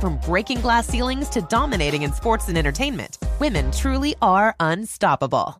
From breaking glass ceilings to dominating in sports and entertainment, women truly are unstoppable.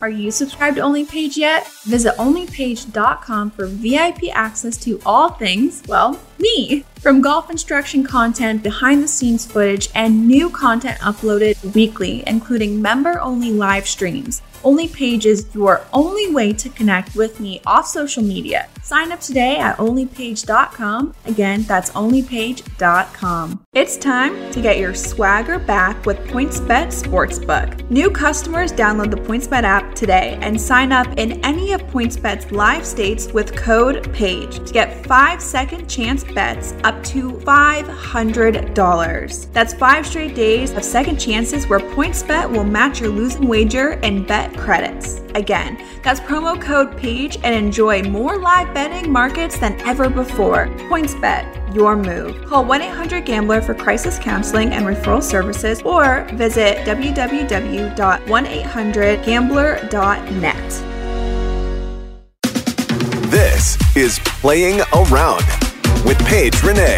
Are you subscribed to OnlyPaige yet? Visit OnlyPaige.com for VIP access to all things, well, me. From golf instruction content, behind-the-scenes footage, and new content uploaded weekly, including member-only live streams. OnlyPaige is your only way to connect with me off social media. Sign up today at OnlyPaige.com. Again, that's OnlyPaige.com. It's time to get your swagger back with PointsBet Sportsbook. New customers download the PointsBet app today and sign up in any of PointsBet's live states with code PAGE to get 5-second chance bets up to $500. That's 5 straight days of second chances where PointsBet will match your losing wager and bet credits. Again, that's promo code PAGE and enjoy more live betting markets than ever before. PointsBet, your move. Call 1-800-GAMBLER for crisis counseling and referral services or visit www.1800gambler.net. This is Playing Around with Paige Renee.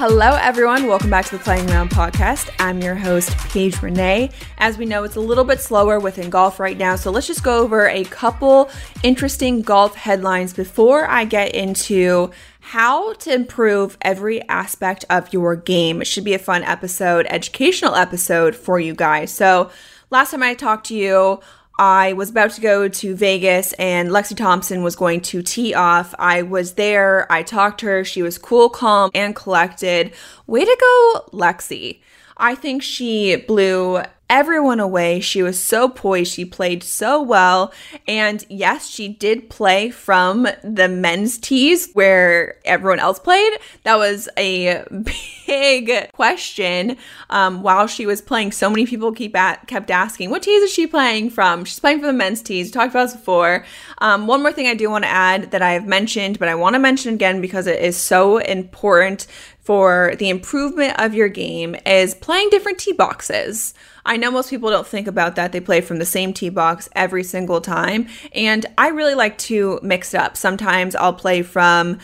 Hello, everyone. Welcome back to the Playing Around podcast. I'm your host, Paige Renee. As we know, it's a little bit slower within golf right now, so let's just go over a couple interesting golf headlines before I get into how to improve every aspect of your game. It should be a fun episode, educational episode for you guys. So last time I talked to you, I was about to go to Vegas and Lexi Thompson was going to tee off. I was there. I talked to her. She was cool, calm, and collected. Way to go, Lexi. I think she blew everyone away. She was so poised. She played so well. And yes, she did play from the men's tees where everyone else played. That was a big question. While she was playing, so many people kept asking, what tees is she playing from? She's playing from the men's tees. We talked about this before. One more thing I do want to add that I have mentioned, but I want to mention again because it is so important for the improvement of your game is playing different tee boxes. I know most people don't think about that. They play from the same tee box every single time. And I really like to mix it up. Sometimes I'll play from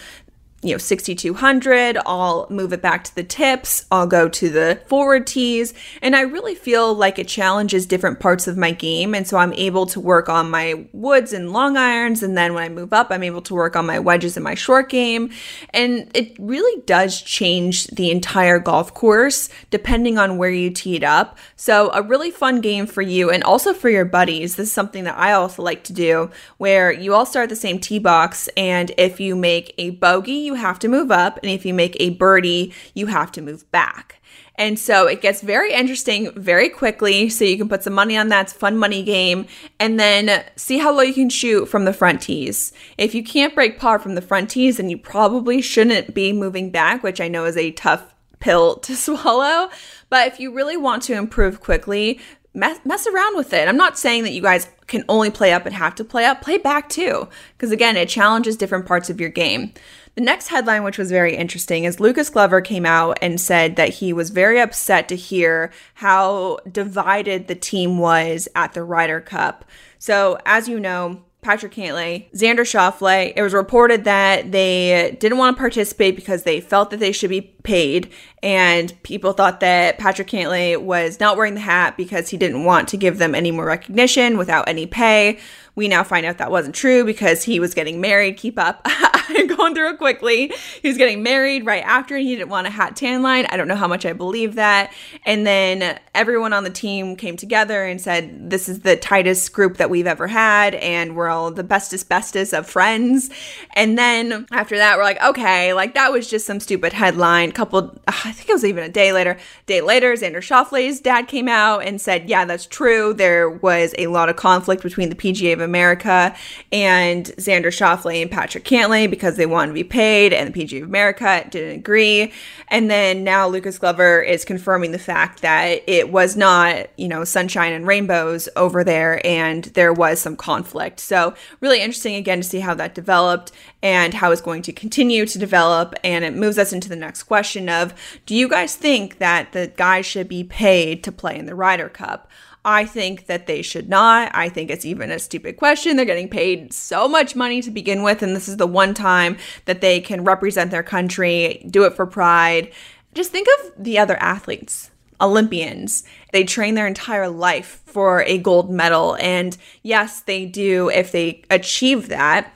6,200, I'll move it back to the tips, I'll go to the forward tees, and I really feel like it challenges different parts of my game, and so I'm able to work on my woods and long irons, and then when I move up, I'm able to work on my wedges and my short game, and it really does change the entire golf course depending on where you tee it up, so a really fun game for you and also for your buddies. This is something that I also like to do, where you all start the same tee box, and if you make a bogey, you have to move up, and if you make a birdie, you have to move back. And so it gets very interesting very quickly, so you can put some money on that. It's a fun money game, and then see how low you can shoot from the front tees. If you can't break par from the front tees, then you probably shouldn't be moving back, which I know is a tough pill to swallow, but if you really want to improve quickly, mess around with it. I'm not saying that you guys can only play up and have to play up. Play back too, because again, it challenges different parts of your game. The next headline, which was very interesting, is Lucas Glover came out and said that he was very upset to hear how divided the team was at the Ryder Cup. So, as you know, Patrick Cantlay, Xander Schauffele, it was reported that they didn't want to participate because they felt that they should be paid, and people thought that Patrick Cantlay was not wearing the hat because he didn't want to give them any more recognition without any pay. We now find out that wasn't true because he was getting married. Keep up. I'm going through it quickly. He was getting married right after, and he didn't want a hat tan line. I don't know how much I believe that. And then everyone on the team came together and said, this is the tightest group that we've ever had, and we're all the bestest of friends. And then after that, we're like, okay, like that was just some stupid headline. I think it was even a day later, Xander Schauffele's dad came out and said, yeah, that's true. There was a lot of conflict between the PGA of America and Xander Schauffele and Patrick Cantlay because they wanted to be paid, and the PGA of America didn't agree. And then now Lucas Glover is confirming the fact that it was not, sunshine and rainbows over there, and there was some conflict. So really interesting again to see how that developed and how it's going to continue to develop. And it moves us into the next question of, do you guys think that the guys should be paid to play in the Ryder Cup? I think that they should not. I think it's even a stupid question. They're getting paid so much money to begin with, and this is the one time that they can represent their country, do it for pride. Just think of the other athletes, Olympians. They train their entire life for a gold medal, and yes, they do. If they achieve that,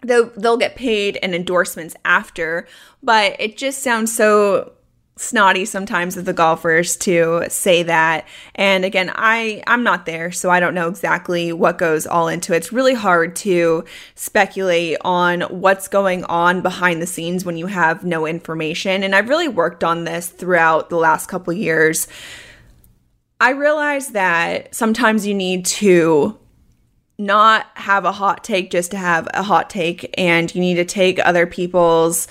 they'll get paid and endorsements after, but it just sounds so snotty sometimes of the golfers to say that. And again, I'm not there, so I don't know exactly what goes all into it. It's really hard to speculate on what's going on behind the scenes when you have no information. And I've really worked on this throughout the last couple years. I realized that sometimes you need to not have a hot take just to have a hot take, and you need to take other people's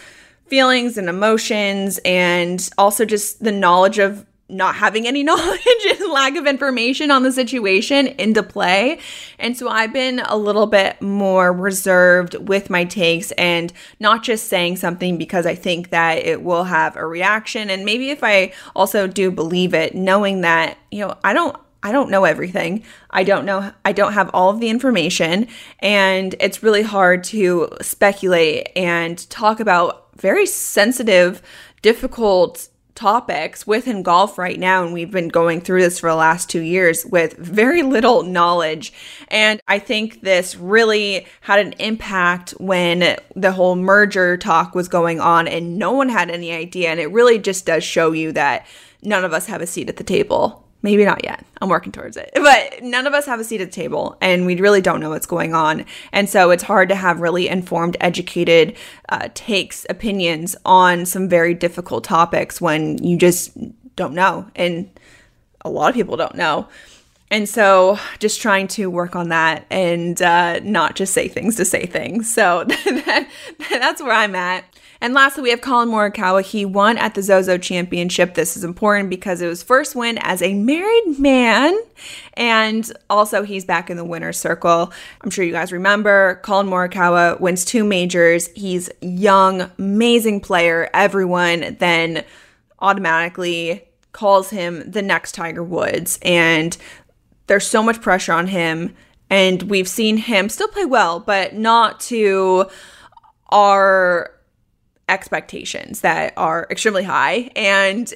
feelings and emotions, and also just the knowledge of not having any knowledge and lack of information on the situation into play. And so I've been a little bit more reserved with my takes and not just saying something because I think that it will have a reaction. And maybe if I also do believe it, knowing that, I don't know everything. I don't have all of the information, and it's really hard to speculate and talk about very sensitive, difficult topics within golf right now. And we've been going through this for the last 2 years with very little knowledge. And I think this really had an impact when the whole merger talk was going on and no one had any idea. And it really just does show you that none of us have a seat at the table. Maybe not yet. I'm working towards it. But none of us have a seat at the table, and we really don't know what's going on. And so it's hard to have really informed, educated takes, opinions on some very difficult topics when you just don't know. And a lot of people don't know. And so just trying to work on that and not just say things to say things. So that's where I'm at. And lastly, we have Colin Morikawa. He won at the Zozo Championship. This is important because it was first win as a married man. And also he's back in the winner's circle. I'm sure you guys remember Colin Morikawa wins 2 majors. He's young, amazing player. Everyone then automatically calls him the next Tiger Woods. And there's so much pressure on him. And we've seen him still play well, but not to our expectations that are extremely high, and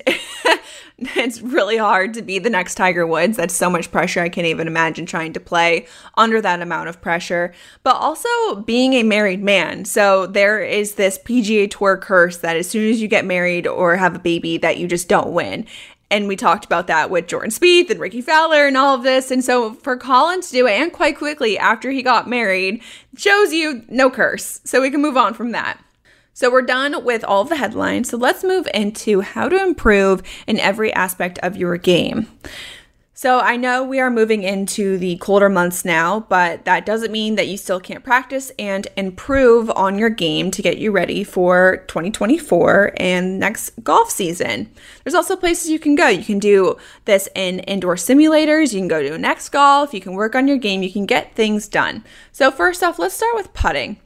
it's really hard to be the next Tiger Woods. That's so much pressure. I can't even imagine trying to play under that amount of pressure, but also being a married man. So there is this PGA Tour curse that as soon as you get married or have a baby that you just don't win. And we talked about that with Jordan Spieth and Ricky Fowler and all of this. And so for Colin to do it, and quite quickly after he got married, shows you no curse. So we can move on from that. So we're done with all the headlines. So let's move into how to improve in every aspect of your game. So I know we are moving into the colder months now, but that doesn't mean that you still can't practice and improve on your game to get you ready for 2024 and next golf season. There's also places you can go. You can do this in indoor simulators. You can go to X Golf. You can work on your game. You can get things done. So first off, let's start with putting.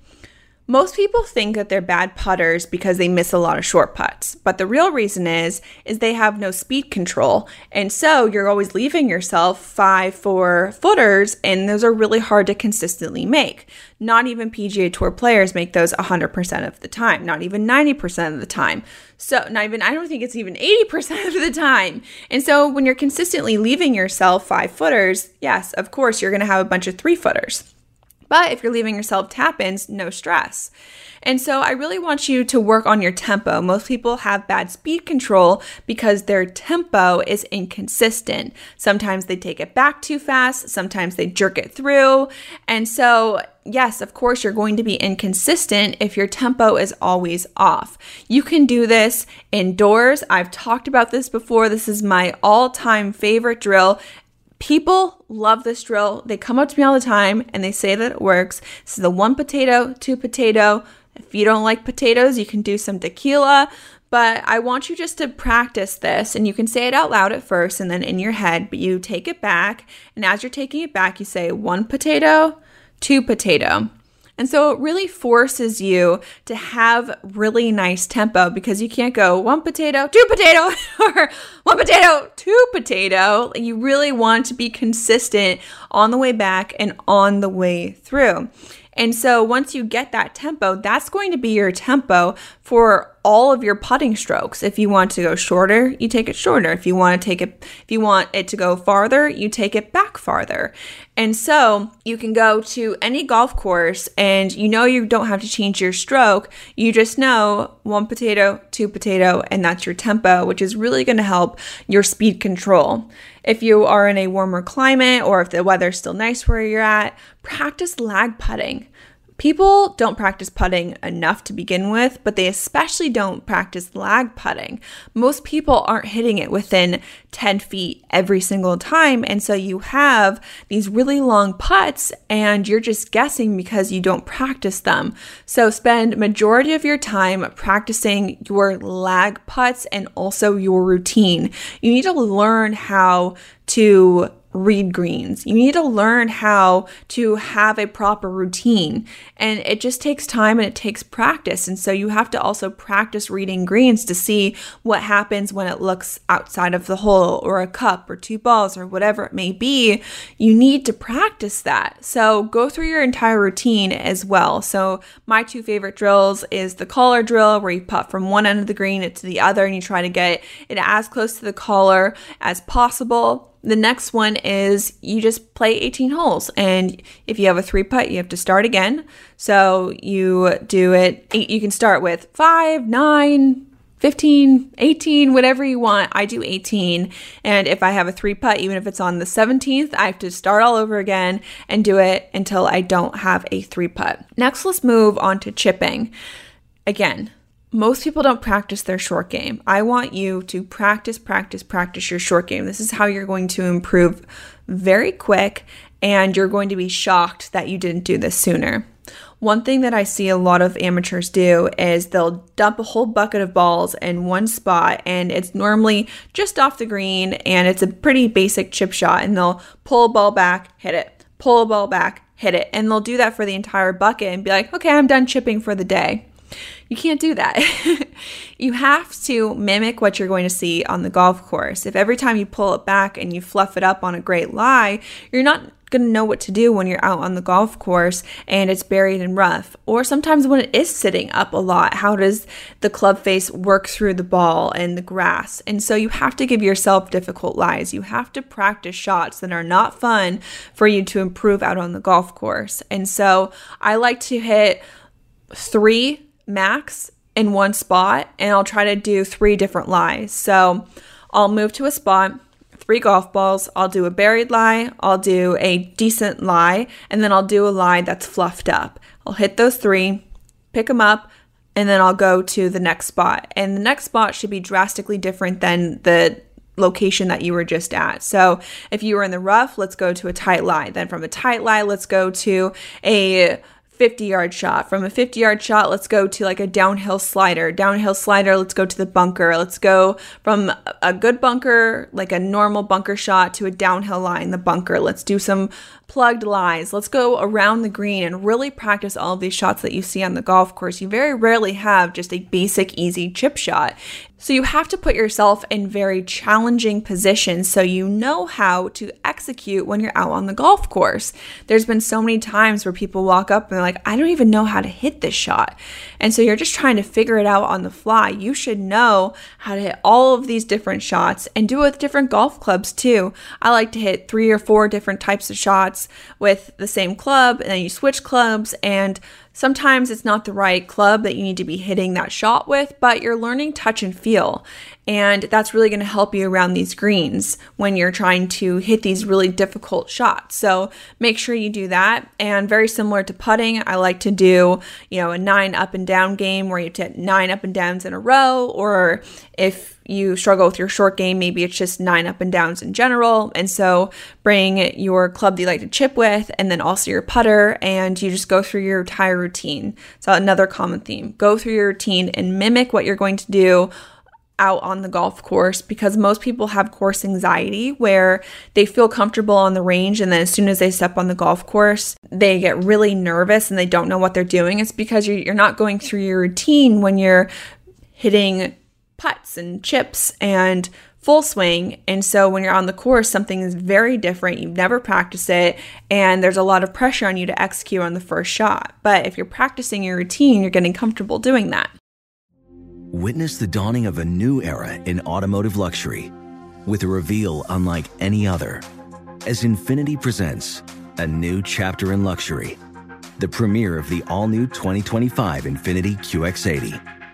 Most people think that they're bad putters because they miss a lot of short putts, but the real reason is they have no speed control, and so you're always leaving yourself 5-4 footers, and those are really hard to consistently make. Not even PGA Tour players make those 100% of the time, not even 90% of the time. So not even, I don't think it's even 80% of the time. And so when you're consistently leaving yourself 5-footers, yes, of course, you're going to have a bunch of 3-footers. But if you're leaving yourself tap-ins, no stress. And so I really want you to work on your tempo. Most people have bad speed control because their tempo is inconsistent. Sometimes they take it back too fast. Sometimes they jerk it through. And so yes, of course, you're going to be inconsistent if your tempo is always off. You can do this indoors. I've talked about this before. This is my all-time favorite drill. People love this drill. They come up to me all the time and they say that it works. This is the 1 potato, 2 potato. If you don't like potatoes, you can do some tequila. But I want you just to practice this, and you can say it out loud at first and then in your head, but you take it back. And as you're taking it back, you say 1 potato, 2 potato. And so it really forces you to have really nice tempo because you can't go 1 potato, 2 potato, or 1 potato, 2 potato. You really want to be consistent on the way back and on the way through. And so once you get that tempo, that's going to be your tempo for all of your putting strokes. If you want to go shorter, you take it shorter. If you want it to go farther, you take it back farther. And so you can go to any golf course and you know you don't have to change your stroke. You just know 1 potato, 2 potato, and that's your tempo, which is really going to help your speed control. If you are in a warmer climate or if the weather's still nice where you're at, practice lag putting. People don't practice putting enough to begin with, but they especially don't practice lag putting. Most people aren't hitting it within 10 feet every single time, and so you have these really long putts and you're just guessing because you don't practice them. So spend majority of your time practicing your lag putts and also your routine. You need to learn how to read greens. You need to learn how to have a proper routine, and it just takes time and it takes practice. And so you have to also practice reading greens to see what happens when it looks outside of the hole or a cup or 2 balls or whatever it may be. You need to practice that. So go through your entire routine as well. So my 2 favorite drills is the collar drill, where you putt from one end of the green to the other and you try to get it as close to the collar as possible. The next one is you just play 18 holes, and if you have a 3-putt, you have to start again. So you do it, you can start with 5, 9, 15, 18, whatever you want. I do 18, and if I have a 3-putt, even if it's on the 17th, I have to start all over again and do it until I don't have a 3-putt. Next, let's move on to chipping. Again, most people don't practice their short game. I want you to practice your short game. This is how you're going to improve very quick, and you're going to be shocked that you didn't do this sooner. One thing that I see a lot of amateurs do is they'll dump a whole bucket of balls in one spot, and it's normally just off the green, and it's a pretty basic chip shot, and they'll pull a ball back, hit it, pull a ball back, hit it, and they'll do that for the entire bucket and be like, okay, I'm done chipping for the day. You can't do that. You have to mimic what you're going to see on the golf course. If every time you pull it back and you fluff it up on a great lie, you're not going to know what to do when you're out on the golf course and it's buried and rough. Or sometimes when it is sitting up a lot, how does the club face work through the ball and the grass? And so you have to give yourself difficult lies. You have to practice shots that are not fun for you to improve out on the golf course. And so I like to hit 3 max in one spot, and I'll try to do 3 different lies. So I'll move to a spot, 3 golf balls, I'll do a buried lie, I'll do a decent lie, and then I'll do a lie that's fluffed up. I'll hit those 3, pick them up, and then I'll go to the next spot. And the next spot should be drastically different than the location that you were just at. So if you were in the rough, let's go to a tight lie. Then from a tight lie, let's go to a 50-yard shot. From a 50-yard shot, let's go to like a downhill slider. Downhill slider, let's go to the bunker. Let's go from a good bunker, like a normal bunker shot, to a downhill line, the bunker. Let's do some plugged lies. Let's go around the green and really practice all of these shots that you see on the golf course. You very rarely have just a basic, easy chip shot. So you have to put yourself in very challenging positions so you know how to execute when you're out on the golf course. There's been so many times where people walk up and they're like, I don't even know how to hit this shot. And so you're just trying to figure it out on the fly. You should know how to hit all of these different shots and do it with different golf clubs too. I like to hit 3 or 4 different types of shots with the same club, and then you switch clubs, and sometimes it's not the right club that you need to be hitting that shot with, but you're learning touch and feel. And that's really going to help you around these greens when you're trying to hit these really difficult shots. So make sure you do that. And very similar to putting, I like to do, a 9 up and down game where you hit 9 up and downs in a row. Or if you struggle with your short game, maybe it's just 9 up and downs in general. And so bring your club that you like to chip with, and then also your putter, and you just go through your entire routine. So another common theme, go through your routine and mimic what you're going to do out on the golf course, because most people have course anxiety where they feel comfortable on the range, and then as soon as they step on the golf course they get really nervous and they don't know what they're doing. It's because you're not going through your routine when you're hitting putts and chips and full swing. And so when you're on the course, something is very different. You've never practiced it, and there's a lot of pressure on you to execute on the first shot. But if you're practicing your routine, you're getting comfortable doing that. Witness the dawning of a new era in automotive luxury with a reveal unlike any other, as Infiniti presents a new chapter in luxury, the premiere of the all-new 2025 Infiniti QX80.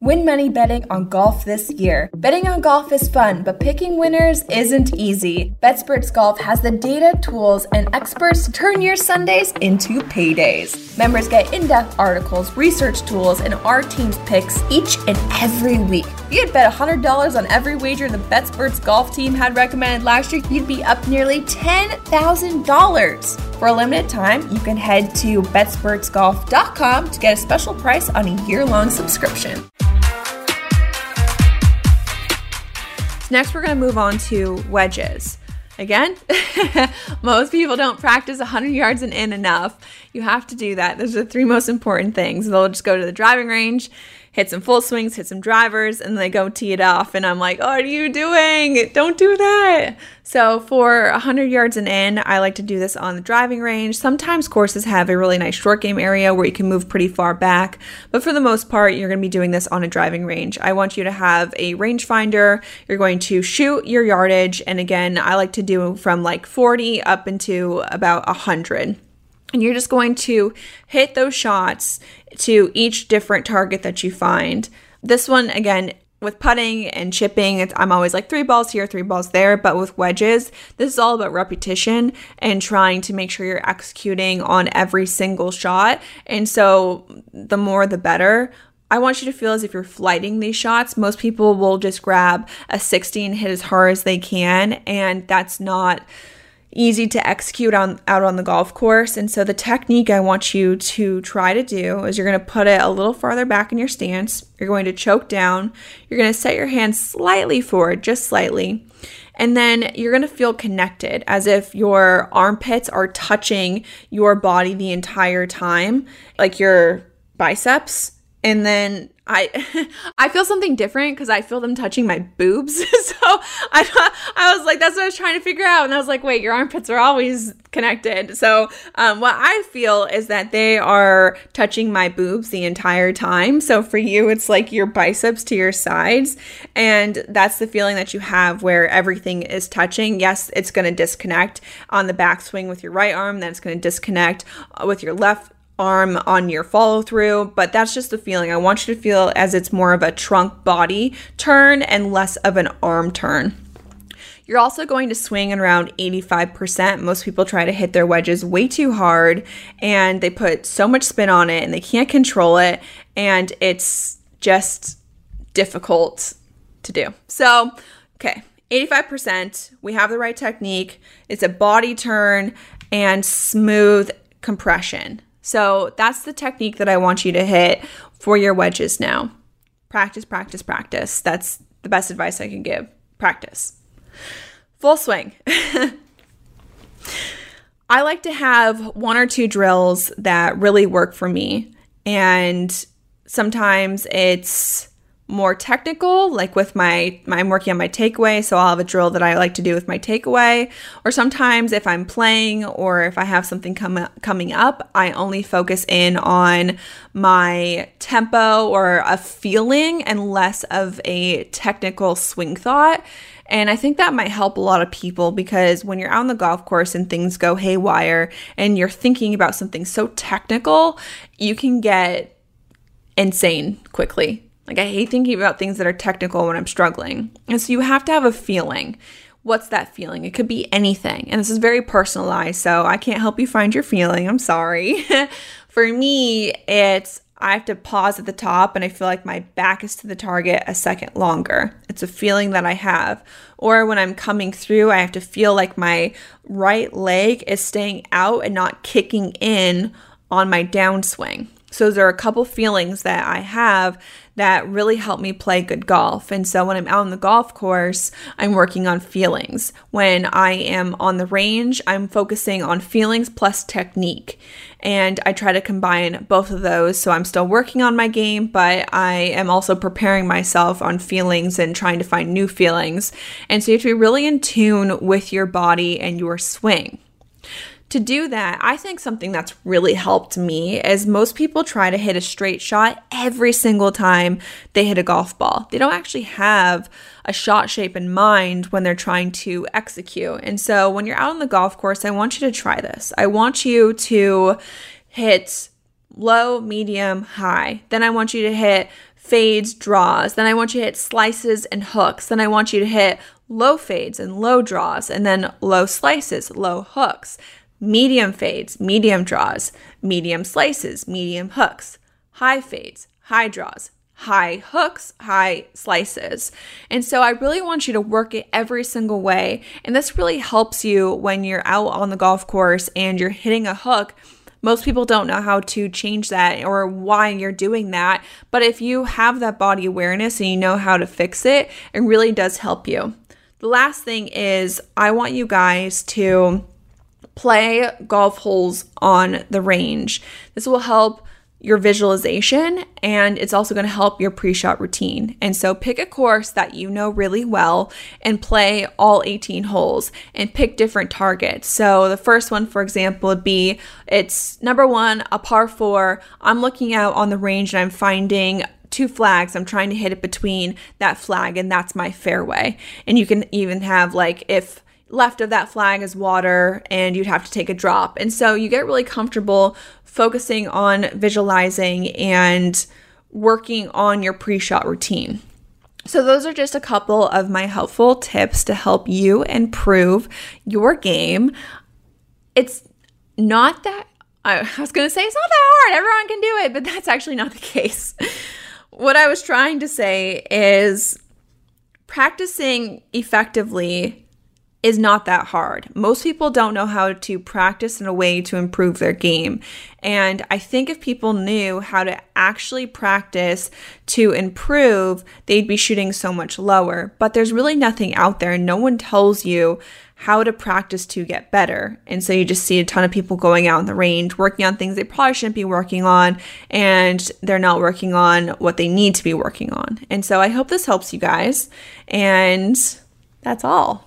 Win money betting on golf this year. Betting on golf is fun, but picking winners isn't easy. BetSports Golf has the data, tools, and experts to turn your Sundays into paydays. Members get in-depth articles, research tools, and our team's picks each and every week. If you had bet $100 on every wager the BetSports Golf team had recommended last year, you'd be up nearly $10,000. For a limited time, you can head to BetSportsGolf.com to get a special price on a year-long subscription. Next, we're going to move on to wedges. Again, most people don't practice 100 yards and in enough. You have to do that. Those are the 3 most important things. They'll just go to the driving range, hit some full swings, hit some drivers, and they go tee it off. And I'm like, oh, what are you doing? Don't do that. So for 100 yards and in, I like to do this on the driving range. Sometimes courses have a really nice short game area where you can move pretty far back. But for the most part, you're going to be doing this on a driving range. I want you to have a rangefinder. You're going to shoot your yardage. And again, I like to do from like 40 up into about 100. And you're just going to hit those shots to each different target that you find. This one, again, with putting and chipping, I'm always like 3 balls here, 3 balls there. But with wedges, this is all about repetition and trying to make sure you're executing on every single shot. And so the more, the better. I want you to feel as if you're flighting these shots. Most people will just grab a 60 and hit as hard as they can. And that's not easy to execute on out on the golf course. And so the technique I want you to try to do is you're going to put it a little farther back in your stance. You're going to choke down. You're going to set your hand slightly forward, just slightly. And then you're going to feel connected as if your armpits are touching your body the entire time, like your biceps. And then I feel something different because I feel them touching my boobs. So I was like, that's what I was trying to figure out. And I was like, wait, your armpits are always connected. So what I feel is that they are touching my boobs the entire time. So for you, it's like your biceps to your sides. And that's the feeling that you have where everything is touching. Yes, it's going to disconnect on the backswing with your right arm. Then it's going to disconnect with your left arm on your follow through, but that's just the feeling. I want you to feel as it's more of a trunk body turn and less of an arm turn. You're also going to swing around 85%. Most people try to hit their wedges way too hard and they put so much spin on it and they can't control it and it's just difficult to do. So, okay, 85%, we have the right technique. It's a body turn and smooth compression. So that's the technique that I want you to hit for your wedges now. Practice, practice, practice. That's the best advice I can give. Practice. Full swing. I like to have 1 or 2 drills that really work for me. And sometimes it's more technical, like with I'm working on my takeaway, so I'll have a drill that I like to do with my takeaway. Or sometimes if I'm playing or if I have something coming up, I only focus in on my tempo or a feeling and less of a technical swing thought. And I think that might help a lot of people because when you're out on the golf course and things go haywire and you're thinking about something so technical, you can get insane quickly. Like I hate thinking about things that are technical when I'm struggling. And so you have to have a feeling. What's that feeling? It could be anything. And this is very personalized, so I can't help you find your feeling. I'm sorry. For me, it's I have to pause at the top and I feel like my back is to the target a second longer. It's a feeling that I have. Or when I'm coming through, I have to feel like my right leg is staying out and not kicking in on my downswing. So there are a couple feelings that I have that really help me play good golf. And so when I'm out on the golf course, I'm working on feelings. When I am on the range, I'm focusing on feelings plus technique. And I try to combine both of those. So I'm still working on my game, but I am also preparing myself on feelings and trying to find new feelings. And so you have to be really in tune with your body and your swing. To do that, I think something that's really helped me is most people try to hit a straight shot every single time they hit a golf ball. They don't actually have a shot shape in mind when they're trying to execute. And so when you're out on the golf course, I want you to try this. I want you to hit low, medium, high. Then I want you to hit fades, draws. Then I want you to hit slices and hooks. Then I want you to hit low fades and low draws, and then low slices, low hooks. Medium fades, medium draws, medium slices, medium hooks, high fades, high draws, high hooks, high slices. And so I really want you to work it every single way. And this really helps you when you're out on the golf course and you're hitting a hook. Most people don't know how to change that or why you're doing that. But if you have that body awareness and you know how to fix it, it really does help you. The last thing is I want you guys to play golf holes on the range. This will help your visualization and it's also going to help your pre-shot routine. And so pick a course that you know really well and play all 18 holes and pick different targets. So the first one, for example, would be it's number 1, a par 4. I'm looking out on the range and I'm finding 2 flags. I'm trying to hit it between that flag and that's my fairway. And you can even have like if left of that flag is water and you'd have to take a drop. And so you get really comfortable focusing on visualizing and working on your pre-shot routine. So those are just a couple of my helpful tips to help you improve your game. It's not that, I was going to say it's not that hard. Everyone can do it, but that's actually not the case. What I was trying to say is practicing effectively is not that hard. Most people don't know how to practice in a way to improve their game. And I think if people knew how to actually practice to improve, they'd be shooting so much lower. But there's really nothing out there. No one tells you how to practice to get better. And so you just see a ton of people going out on the range, working on things they probably shouldn't be working on, and they're not working on what they need to be working on. And so I hope this helps you guys. And that's all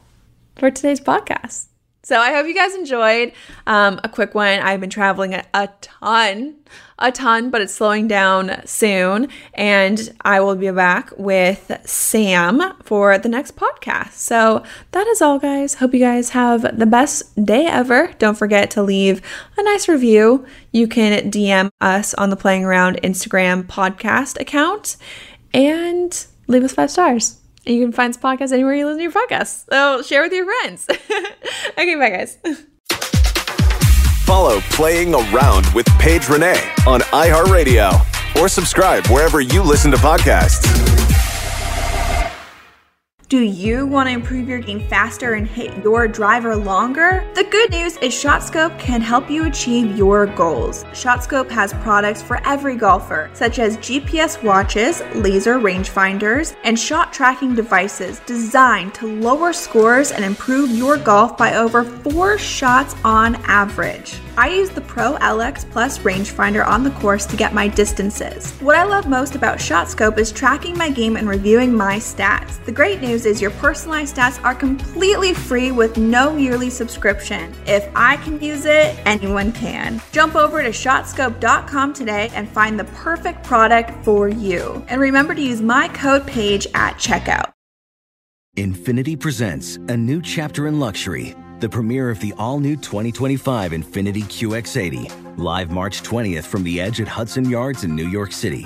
for today's podcast. So I hope you guys enjoyed. A quick one. I've been traveling a ton, but it's slowing down soon. And I will be back with Sam for the next podcast. So that is all, guys. Hope you guys have the best day ever. Don't forget to leave a nice review. You can DM us on the Playing Around Instagram podcast account and leave us 5 stars. And you can find this podcast anywhere you listen to your podcasts. So share with your friends. Okay, bye, guys. Follow Playing Around with Paige Renee on iHeartRadio or subscribe wherever you listen to podcasts. Do you want to improve your game faster and hit your driver longer? The good news is ShotScope can help you achieve your goals. ShotScope has products for every golfer, such as GPS watches, laser rangefinders, and shot tracking devices designed to lower scores and improve your golf by over 4 shots on average. I use the Pro LX Plus rangefinder on the course to get my distances. What I love most about ShotScope is tracking my game and reviewing my stats. The great news is your personalized stats are completely free with no yearly subscription. If I can use it, anyone can. Jump over to shotscope.com today and find the perfect product for you. And remember to use my code PAGE at checkout. Infiniti presents a new chapter in luxury. The premiere of the all-new 2025 Infiniti QX80. Live March 20th from the Edge at Hudson Yards in New York City.